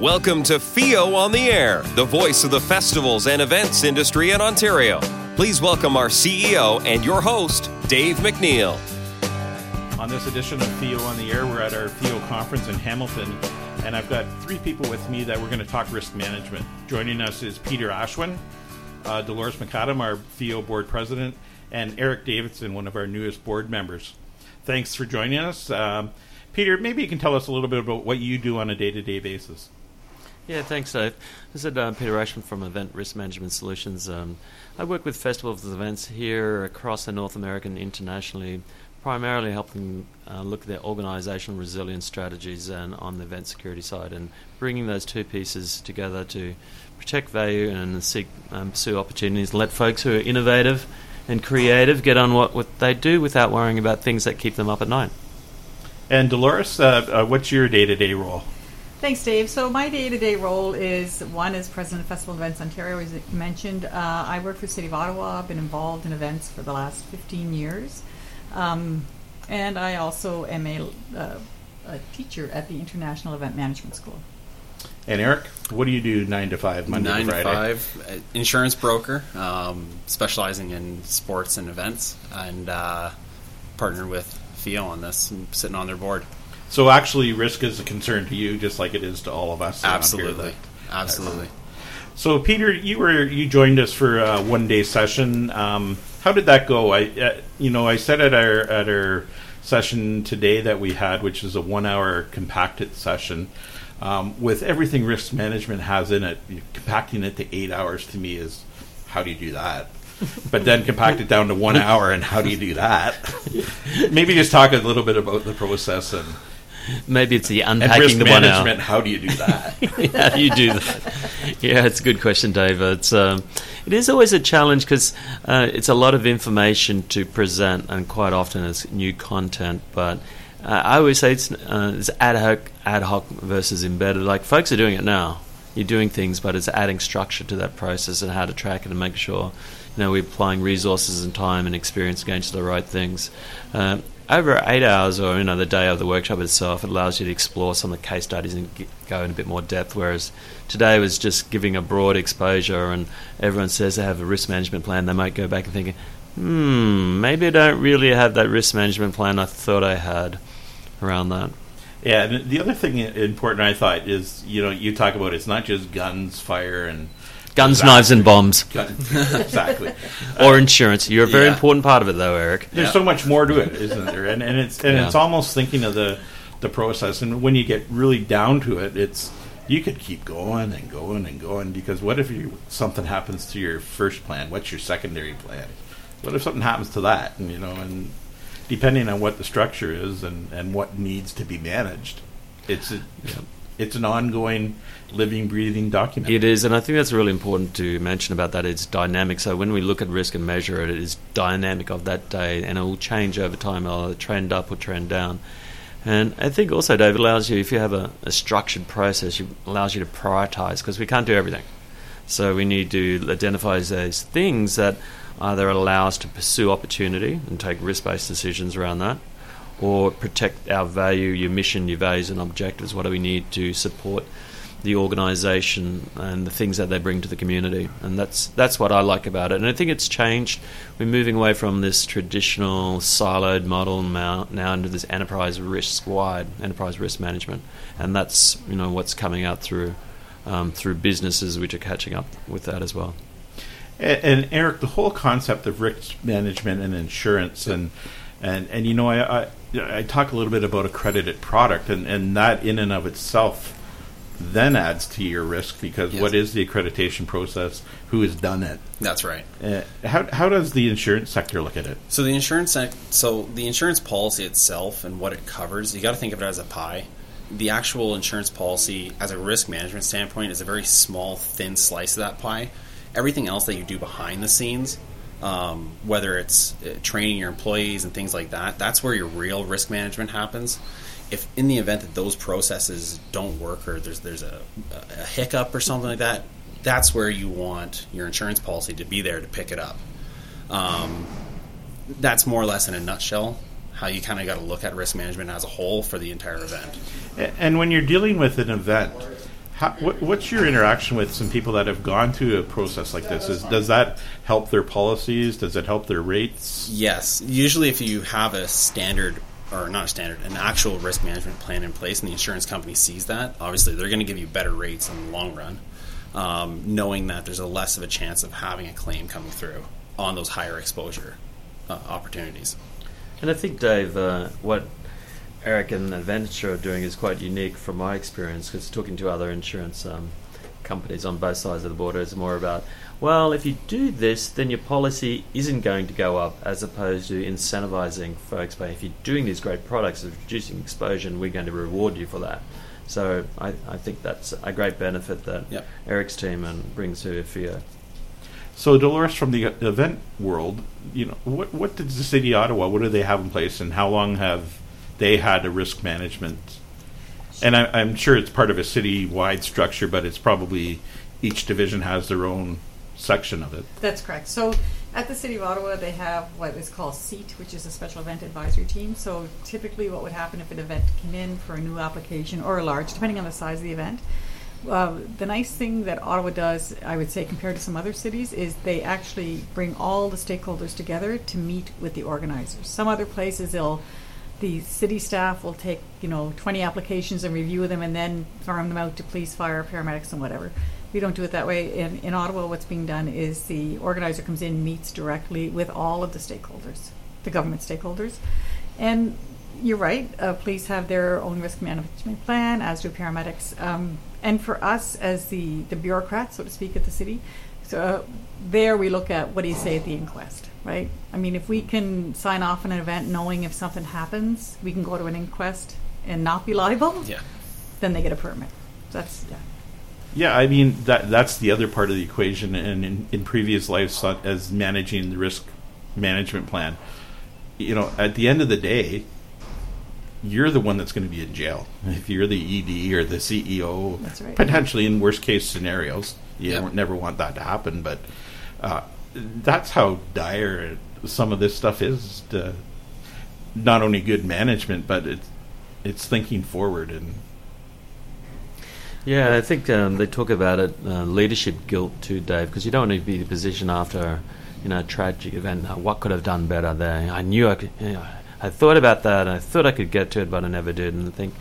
Welcome to FEO on the Air, the voice of the festivals and events industry in Ontario. Please welcome our CEO and your host, Dave McNeil. On this edition of FEO on the Air, we're at our FEO conference in Hamilton, and I've got three people with me that we're going to talk risk management. Joining us is Peter Ashwin, Dolores MacAdam, our FEO board president, and Eric Davidson, one of our newest board members. Thanks for joining us. Peter, maybe you can tell us a little bit about what you do on a day-to-day basis. Yeah, thanks, Dave. This is Peter Ashwin from Event Risk Management Solutions. I work with festivals and events here across the North American internationally, primarily helping look at their organizational resilience strategies and on the event security side, and bringing those two pieces together to protect value and seek pursue opportunities, let folks who are innovative and creative get on what they do without worrying about things that keep them up at night. And Dolores, what's your day-to-day role? Thanks, Dave. So my day-to-day role is, one, as president of Festival Events Ontario, as you mentioned. I work for the City of Ottawa. I've been involved in events for the last 15 years. And I also am a teacher at the International Event Management School. And Eric, what do you do 9 to 5, Monday to Friday? 9 to 5, insurance broker, specializing in sports and events, and partnered with FEO on this and sitting on their board. So actually risk is a concern to you just like it is to all of us. Absolutely. Absolutely. So Peter, you joined us for a one-day session. How did that go? I said at our session today that we had, which is a one-hour compacted session, with everything risk management has in it, compacting it to 8 hours to me is, how do you do that? But then compact it down to 1 hour, and how do you do that? Maybe just talk a little bit about the process and maybe it's the unpacking the 1 hour. Risk management, how do you do that? How do you do that? Yeah, it's a good question, Dave. It is always a challenge because it's a lot of information to present, and quite often it's new content. But I always say it's ad hoc versus embedded. Like folks are doing it now. You're doing things, but it's adding structure to that process and how to track it and make sure we're applying resources and time and experience against the right things. Over 8 hours or the day of the workshop itself, it allows you to explore some of the case studies and go in a bit more depth, whereas today was just giving a broad exposure, and everyone says they have a risk management plan. They might go back and think, maybe I don't really have that risk management plan I thought I had around that. Yeah, and the other thing important I thought is, you talk about it's not just guns, fire, and... Guns, exactly. Knives, and bombs. Exactly. Or insurance. You're a very important part of it, though, Eric. There's so much more to it, isn't there? And it's almost thinking of the process. And when you get really down to it, it's you could keep going and going and going, because what if something happens to your first plan? What's your secondary plan? What if something happens to that? And and depending on what the structure is and what needs to be managed, it's an ongoing, living, breathing document. It is, and I think that's really important to mention about that. It's dynamic. So when we look at risk and measure it, it is dynamic of that day, and it will change over time. It'll either trend up or trend down. And I think also, Dave, it allows you, if you have a structured process, it allows you to prioritize, because we can't do everything. So we need to identify those things that either allow us to pursue opportunity and take risk-based decisions around that, or protect our value, your mission, your values and objectives. What do we need to support the organisation and the things that they bring to the community? And that's what I like about it. And I think it's changed. We're moving away from this traditional siloed model now into this enterprise risk management. And that's what's coming out through businesses which are catching up with that as well. And Eric, the whole concept of risk management and insurance and I talk a little bit about accredited product, and that in and of itself then adds to your risk, because what is the accreditation process? Who has done it? That's right. How does the insurance sector look at it? So the insurance policy itself and what it covers, you got to think of it as a pie. The actual insurance policy, as a risk management standpoint, is a very small, thin slice of that pie. Everything else that you do behind the scenes, whether it's training your employees and things like that, that's where your real risk management happens. If in the event that those processes don't work, or there's a hiccup or something like that, that's where you want your insurance policy to be there to pick it up. That's more or less in a nutshell how you kind of got to look at risk management as a whole for the entire event. And when you're dealing with an event, What's your interaction with some people that have gone through a process like this? Does that help their policies? Does it help their rates? Yes. Usually if you have an actual risk management plan in place and the insurance company sees that, obviously they're going to give you better rates in the long run, knowing that there's a less of a chance of having a claim coming through on those higher exposure opportunities. And I think, Dave, what Eric and Adventure are doing is quite unique from my experience, because talking to other insurance companies on both sides of the border is more about, well, if you do this, then your policy isn't going to go up, as opposed to incentivizing folks by, if you're doing these great products of reducing exposure, we're going to reward you for that. So I think that's a great benefit that Eric's team brings to FIO. So Dolores, from the event world, what did the City of Ottawa, what do they have in place, and how long have they had a risk management? And I'm sure it's part of a city-wide structure, but it's probably each division has their own section of it. That's correct. So at the City of Ottawa, they have what is called SEAT, which is a Special Event Advisory Team. So typically what would happen if an event came in for a new application or a large, depending on the size of the event, the nice thing that Ottawa does, I would say, compared to some other cities, is they actually bring all the stakeholders together to meet with the organizers. Some other places, the city staff will take 20 applications and review them and then farm them out to police, fire, paramedics, and whatever. We don't do it that way. In Ottawa, what's being done is the organizer comes in, meets directly with all of the stakeholders, the government stakeholders, and you're right. Police have their own risk management plan, as do paramedics. And for us, as the bureaucrats, so to speak, at the city, so there we look at, what do you say at the inquest, right? I mean, if we can sign off on an event knowing if something happens, we can go to an inquest and not be liable, then they get a permit. Yeah, I mean, that's the other part of the equation. And in previous lives, as managing the risk management plan, at the end of the day, you're the one that's going to be in jail if you're the ED or the CEO. That's right. Potentially in worst case scenarios, you never want that to happen, but that's how dire some of this stuff is. To not only good management, but it's thinking forward. And I think they talk about it, leadership guilt too, Dave, because you don't want to be in a position after a tragic event, what could I have done better there? I knew I could. I thought about that, and I thought I could get to it, but I never did. And I think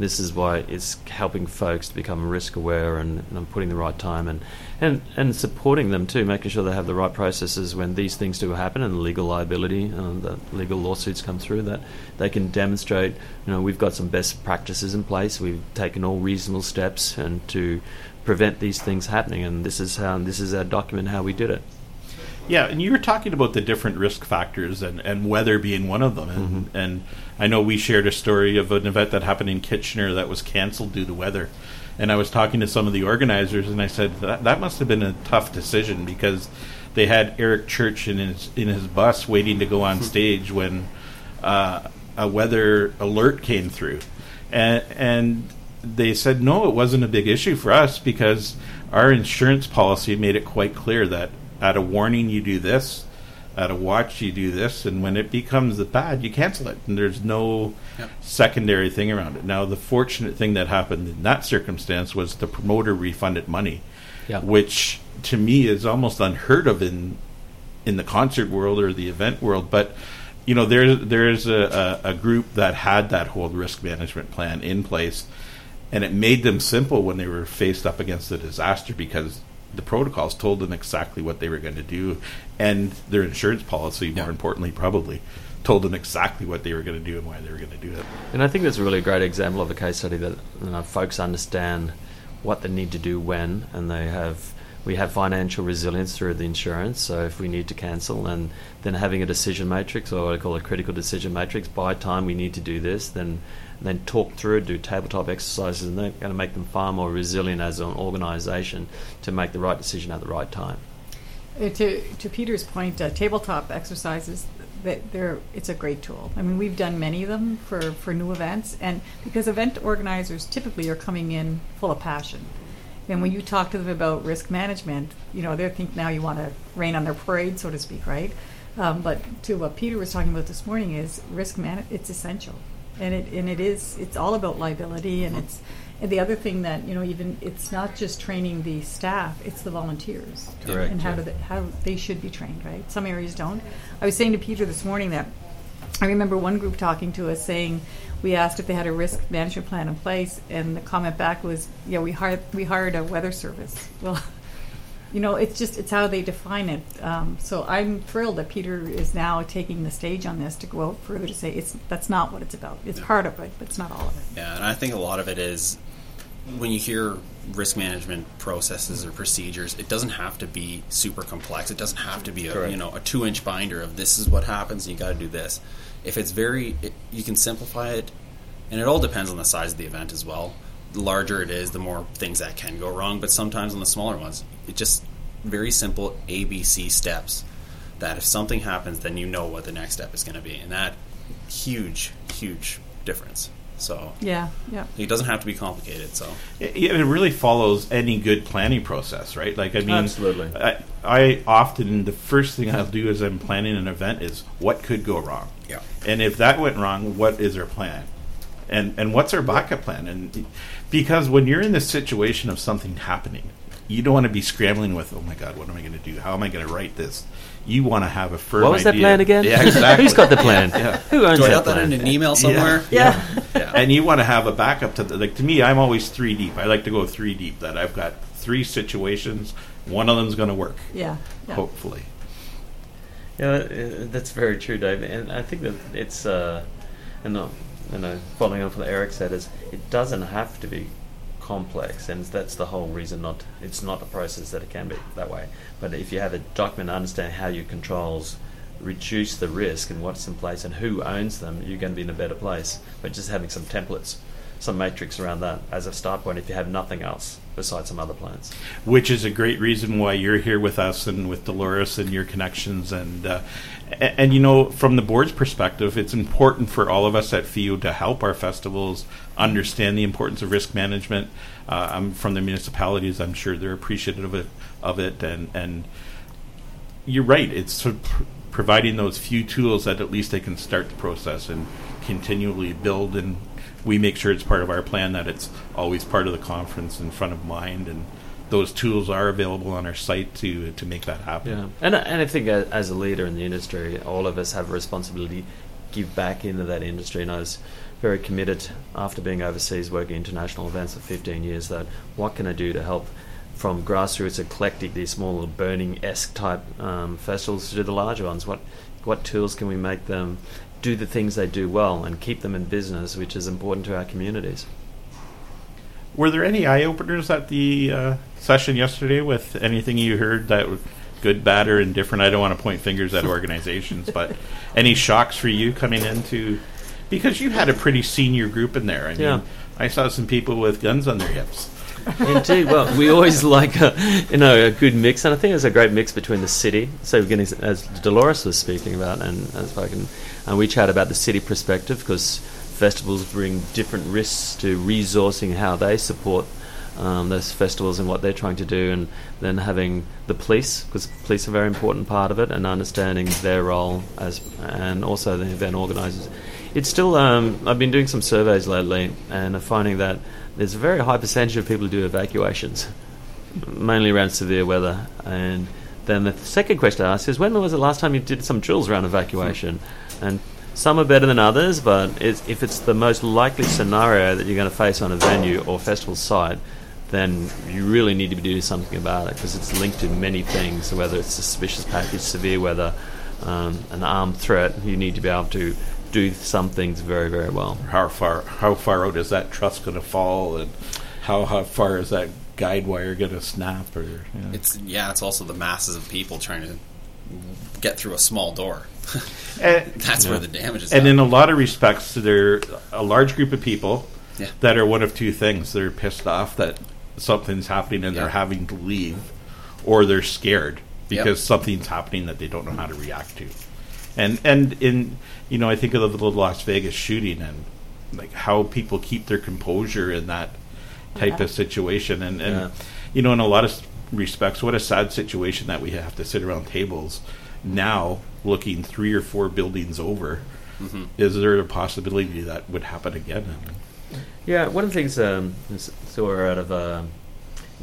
this is why it's helping folks to become risk aware and putting the right time and supporting them too, making sure they have the right processes when these things do happen and legal liability, the legal lawsuits come through, that they can demonstrate, we've got some best practices in place, we've taken all reasonable steps and to prevent these things happening, and this is our document, how we did it. Yeah, and you were talking about the different risk factors and weather being one of them. And, and I know we shared a story of an event that happened in Kitchener that was canceled due to weather. And I was talking to some of the organizers, and I said, that must have been a tough decision, because they had Eric Church in his bus waiting to go on stage when a weather alert came through. And they said, no, it wasn't a big issue for us, because our insurance policy made it quite clear that at a warning, you do this. At a watch, you do this. And when it becomes bad, you cancel it. And there's no secondary thing around it. Now, the fortunate thing that happened in that circumstance was the promoter refunded money, which to me is almost unheard of in the concert world or the event world. But, there's a group that had that whole risk management plan in place, and it made them simple when they were faced up against a disaster, because the protocols told them exactly what they were going to do, and their insurance policy, more importantly, probably told them exactly what they were going to do and why they were going to do it. And I think that's a really great example of a case study that folks understand what they need to do when, and we have financial resilience through the insurance. So if we need to cancel, and then having a decision matrix, or what I call a critical decision matrix, by time we need to do this, then talk through it, do tabletop exercises, and they're going to make them far more resilient as an organisation to make the right decision at the right time. To Peter's point, tabletop exercises, it's a great tool. I mean, we've done many of them for new events, and because event organisers typically are coming in full of passion. And when you talk to them about risk management, they're thinking now you want to rain on their parade, so to speak, right? But to what Peter was talking about this morning is risk management, it's essential. And it's all about liability, and it's And the other thing that, you know, even it's not just training the staff, it's the volunteers. Correct. And how they should be trained, right? Some areas don't. I was saying to Peter this morning that I remember one group talking to us saying we asked if they had a risk management plan in place, and the comment back was, yeah, we hired a weather service. Well, you know, it's how they define it. So I'm thrilled that Peter is now taking the stage on this to go out further to say that's not what it's about. It's part of it, but it's not all of it. Yeah, and I think a lot of it is when you hear risk management processes or procedures, it doesn't have to be super complex. It doesn't have to be a 2-inch binder of this is what happens and you got to do this. If it's you can simplify it, and it all depends on the size of the event as well. The larger it is, the more things that can go wrong, but sometimes on the smaller ones, it's just very simple ABC steps that if something happens, then you know what the next step is going to be, and that huge, huge difference. So yeah, it doesn't have to be complicated. So it really follows any good planning process, right? Like, I mean, absolutely. I often, the first thing I'll do as I'm planning an event is what could go wrong. Yeah. And if that went wrong, what is our plan? And what's our backup plan? And because when you're in the situation of something happening, you don't want to be scrambling with, oh my God, what am I going to do? How am I going to write this? You want to have a firm idea. What was that plan again? Yeah, exactly. Who's got the plan? Yeah. Who owns that plan? In an email somewhere? Yeah. And you want to have a backup to to me, I'm always 3 deep. I like to go 3 deep, that I've got 3 situations. One of them's going to work. Yeah. Hopefully. Yeah, that's very true, Dave. And I think that it's, following on from what Eric said, is it doesn't have to be complex, and that's the whole reason it's not a process that it can be that way. But if you have a document, understand how your controls reduce the risk and what's in place and who owns them, you're going to be in a better place. But just having some templates, some matrix around that as a start point if you have nothing else besides some other plans. Which is a great reason why you're here with us and with Dolores and your connections. And you know, from the board's perspective, it's important for all of us at FEU to help our festivals understand the importance of risk management. I'm from the municipalities. I'm sure they're appreciative of it. And you're right. It's sort of providing those few tools that at least they can start the process and continually build, and we make sure it's part of our plan, that it's always part of the conference in front of mind, and those tools are available on our site to make that happen. Yeah, and I think as a leader in the industry, all of us have a responsibility to give back into that industry. And I was very committed after being overseas working international events for 15 years that what can I do to help from grassroots, eclectic, these small burning-esque type festivals to the larger ones. What tools can we make them do the things they do well and keep them in business, which is important to our communities? Were there any eye-openers at the session yesterday with anything you heard that was good, bad, or indifferent? I don't want to point fingers at organizations, but any shocks for you coming into... Because you had a pretty senior group in there. I mean, yeah. I saw some people with guns on their hips. Indeed. Well, we always like a good mix, and I think there's a great mix between the city. So we're getting, as Dolores was speaking about, and we chat about the city perspective, because festivals bring different risks to resourcing how they support those festivals and what they're trying to do, and then having the police, because police are a very important part of it, and understanding their role and also the event organisers. It's still, I've been doing some surveys lately, and I'm finding that there's a very high percentage of people who do evacuations, mainly around severe weather. And then the second question I ask is, when was the last time you did some drills around evacuation? And some are better than others, but if it's the most likely scenario that you're going to face on a venue or festival site, then you really need to be doing something about it, because it's linked to many things, whether it's suspicious package, severe weather, an armed threat. You need to be able to do some things very, very well. How far out is that truss going to fall, and how far is that guide wire going to snap? Or it's also the masses of people trying to get through a small door. That's where the damage is. And happening. In a lot of respects, they're a large group of people that are one of two things: they're pissed off that something's happening and they're having to leave, or they're scared because something's happening that they don't know how to react to. And in, you know, I think of the Las Vegas shooting and like how people keep their composure in that type of situation. And you know, in a lot of respects, what a sad situation that we have to sit around tables now looking 3 or 4 buildings over. Mm-hmm. Is there a possibility that would happen again? Yeah, one of the things, so we're out of the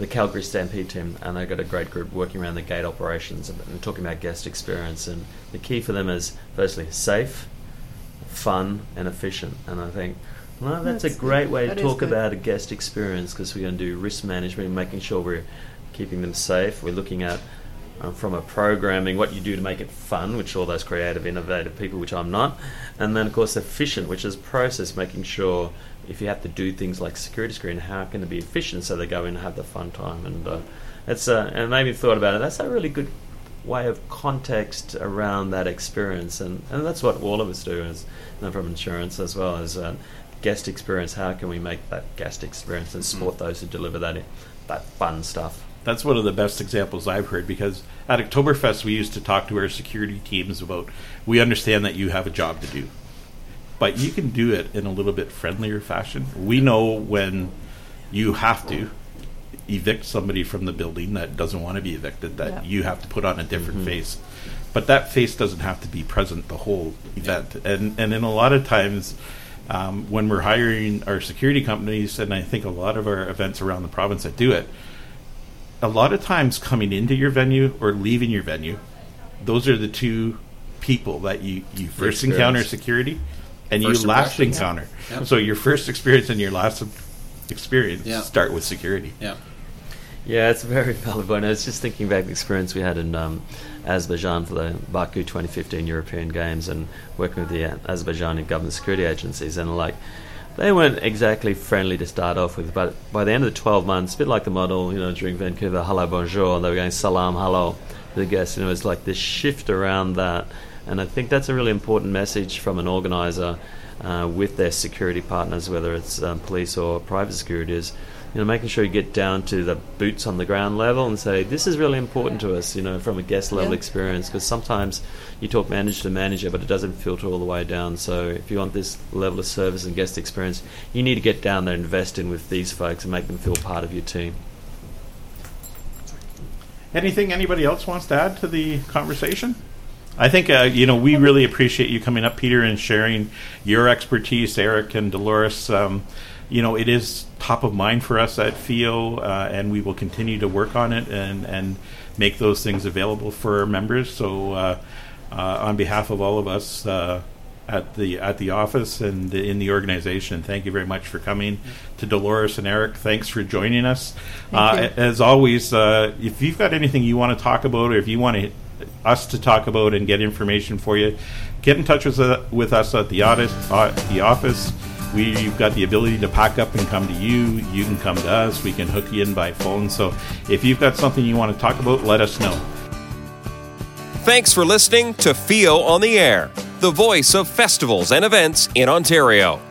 Calgary Stampede team, and they've got a great group working around the gate operations and talking about guest experience, and the key for them is firstly safe, fun and efficient. And I think, well, that's a great way to talk about a guest experience, because we're going to do risk management and making sure we're keeping them safe. We're looking at, from a programming, what you do to make it fun, which all those creative, innovative people, which I'm not. And then, of course, efficient, which is process, making sure if you have to do things like security screen, how can it be efficient so they go in and have the fun time. And and it made me thought about it. That's a really good way of context around that experience, and that's what all of us do, is from insurance as well as guest experience. How can we make that guest experience and support those who deliver that fun stuff? That's one of the best examples I've heard, because at Oktoberfest we used to talk to our security teams about, we understand that you have a job to do, but you can do it in a little bit friendlier fashion. We know when you have to evict somebody from the building that doesn't want to be evicted, that you have to put on a different face, but that face doesn't have to be present the whole event. And in a lot of times, when we're hiring our security companies, and I think a lot of our events around the province that do it, a lot of times coming into your venue or leaving your venue, those are the two people that you first encounter security, and first you last encounter. Yeah. So your first experience and your last experience start with security. Yeah, it's very valid point. I was just thinking back the experience we had in Azerbaijan for the Baku 2015 European Games, and working with the Azerbaijani government security agencies, and they weren't exactly friendly to start off with, but by the end of the 12 months, a bit like the model, during Vancouver, hello, bonjour, they were going salam, hello to the guests, it was like this shift around that, and I think that's a really important message from an organizer with their security partners, whether it's police or private security, is making sure you get down to the boots on the ground level and say, this is really important to us, from a guest level experience, because sometimes you talk manager to manager, but it doesn't filter all the way down. So if you want this level of service and guest experience, you need to get down there and invest in with these folks and make them feel part of your team. Anything anybody else wants to add to the conversation? I think, we really appreciate you coming up, Peter, and sharing your expertise, Eric and Dolores. It is top of mind for us at FEO, and we will continue to work on it and make those things available for our members. So on behalf of all of us at the office and in the organization, thank you very much for coming. To Dolores and Eric, thanks for joining us. As always, if you've got anything you want to talk about, or if you want us to talk about and get information for you, get in touch with us at the office. You've got the ability to pack up and come to you. You can come to us. We can hook you in by phone. So if you've got something you want to talk about, let us know. Thanks for listening to FEO on the Air, the voice of festivals and events in Ontario.